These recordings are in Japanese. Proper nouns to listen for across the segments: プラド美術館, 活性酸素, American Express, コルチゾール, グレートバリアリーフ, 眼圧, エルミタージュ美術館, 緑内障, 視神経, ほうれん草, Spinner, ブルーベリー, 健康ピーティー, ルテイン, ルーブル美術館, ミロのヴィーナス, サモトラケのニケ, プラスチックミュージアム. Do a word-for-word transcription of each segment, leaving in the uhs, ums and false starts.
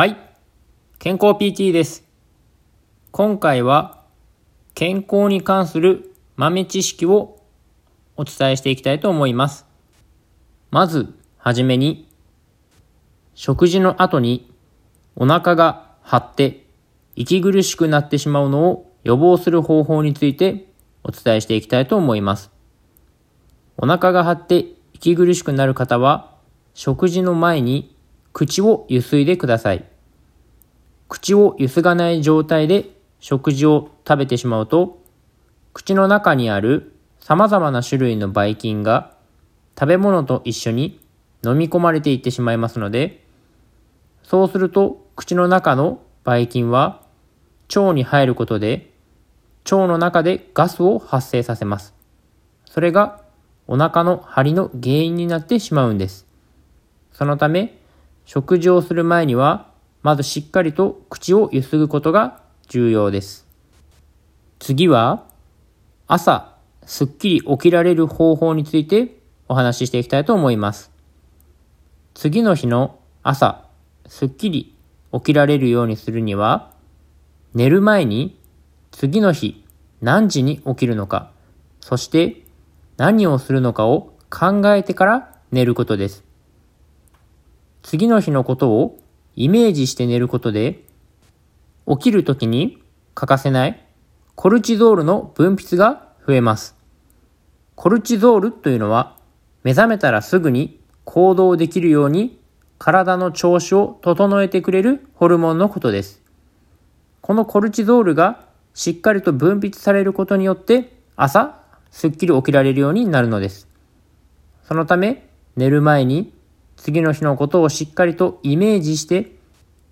はい、健康 ピーティー です。今回は健康に関する豆知識をお伝えしていきたいと思います。まずはじめに、食事の後にお腹が張って息苦しくなってしまうのを予防する方法についてお伝えしていきたいと思います。お腹が張って息苦しくなる方は、食事の前に口をゆすいでください。口をゆすがない状態で食事を食べてしまうと、口の中にある様々な種類のばい菌が食べ物と一緒に飲み込まれていってしまいますので、そうすると口の中のばい菌は腸に入ることで、腸の中でガスを発生させます。それがお腹の張りの原因になってしまうんです。そのため、食事をする前には、まずしっかりと口をゆすぐことが重要です。次は、朝すっきり起きられる方法についてお話ししていきたいと思います。次の日の朝、すっきり起きられるようにするには、寝る前に次の日何時に起きるのか、そして何をするのかを考えてから寝ることです。次の日のことをイメージして寝ることで、起きるときに欠かせないコルチゾールの分泌が増えます。コルチゾールというのは、目覚めたらすぐに行動できるように体の調子を整えてくれるホルモンのことです。このコルチゾールがしっかりと分泌されることによって、朝すっきり起きられるようになるのです。そのため、寝る前に次の日のことをしっかりとイメージして、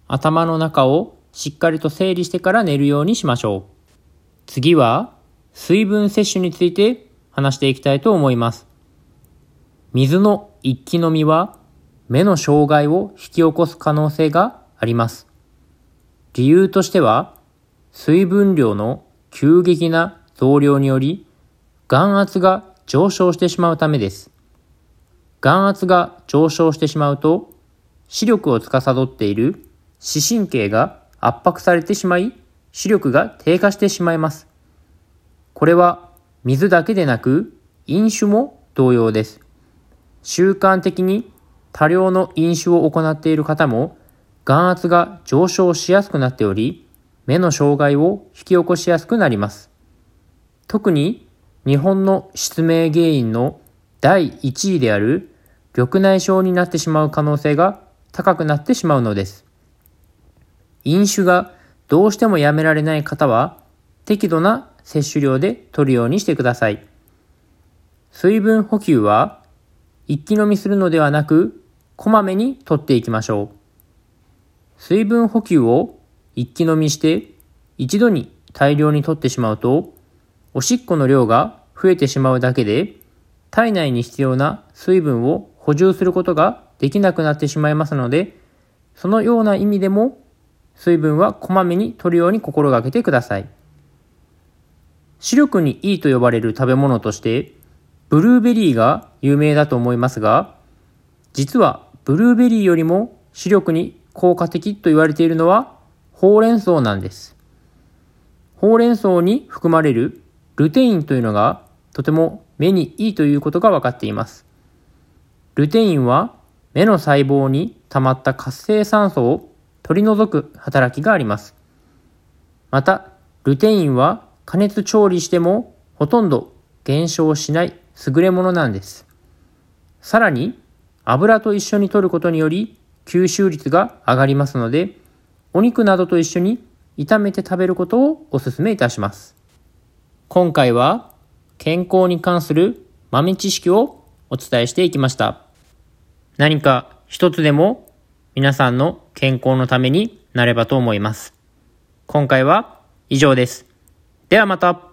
頭の中をしっかりと整理してから寝るようにしましょう。次は、水分摂取について話していきたいと思います。水の一気飲みは、目の障害を引き起こす可能性があります。理由としては、水分量の急激な増量により、眼圧が上昇してしまうためです。眼圧が上昇してしまうと、視力を司っている視神経が圧迫されてしまい、視力が低下してしまいます。これは水だけでなく、飲酒も同様です。習慣的に多量の飲酒を行っている方も、眼圧が上昇しやすくなっており、目の障害を引き起こしやすくなります。特に日本の失明原因のだいいちいである緑内障になってしまう可能性が高くなってしまうのです。飲酒がどうしてもやめられない方は、適度な摂取量で取るようにしてください。水分補給は一気飲みするのではなく、こまめに取っていきましょう。水分補給を一気飲みして一度に大量に取ってしまうと、おしっこの量が増えてしまうだけで、体内に必要な水分を補充することができなくなってしまいますので、そのような意味でも水分はこまめに摂るように心がけてください。視力にいいと呼ばれる食べ物として、ブルーベリーが有名だと思いますが、実はブルーベリーよりも視力に効果的と言われているのはほうれん草なんです。ほうれん草に含まれるルテインというのがとても目にいいということが分かっています。ルテインは目の細胞に溜まった活性酸素を取り除く働きがあります。また、ルテインは加熱調理してもほとんど減少しない優れものなんです。さらに、油と一緒に摂ることにより吸収率が上がりますので、お肉などと一緒に炒めて食べることをお勧めいたします。今回は、健康に関する豆知識をお伝えしていきました。何か一つでも皆さんの健康のためになればと思います。今回は以上です。ではまた。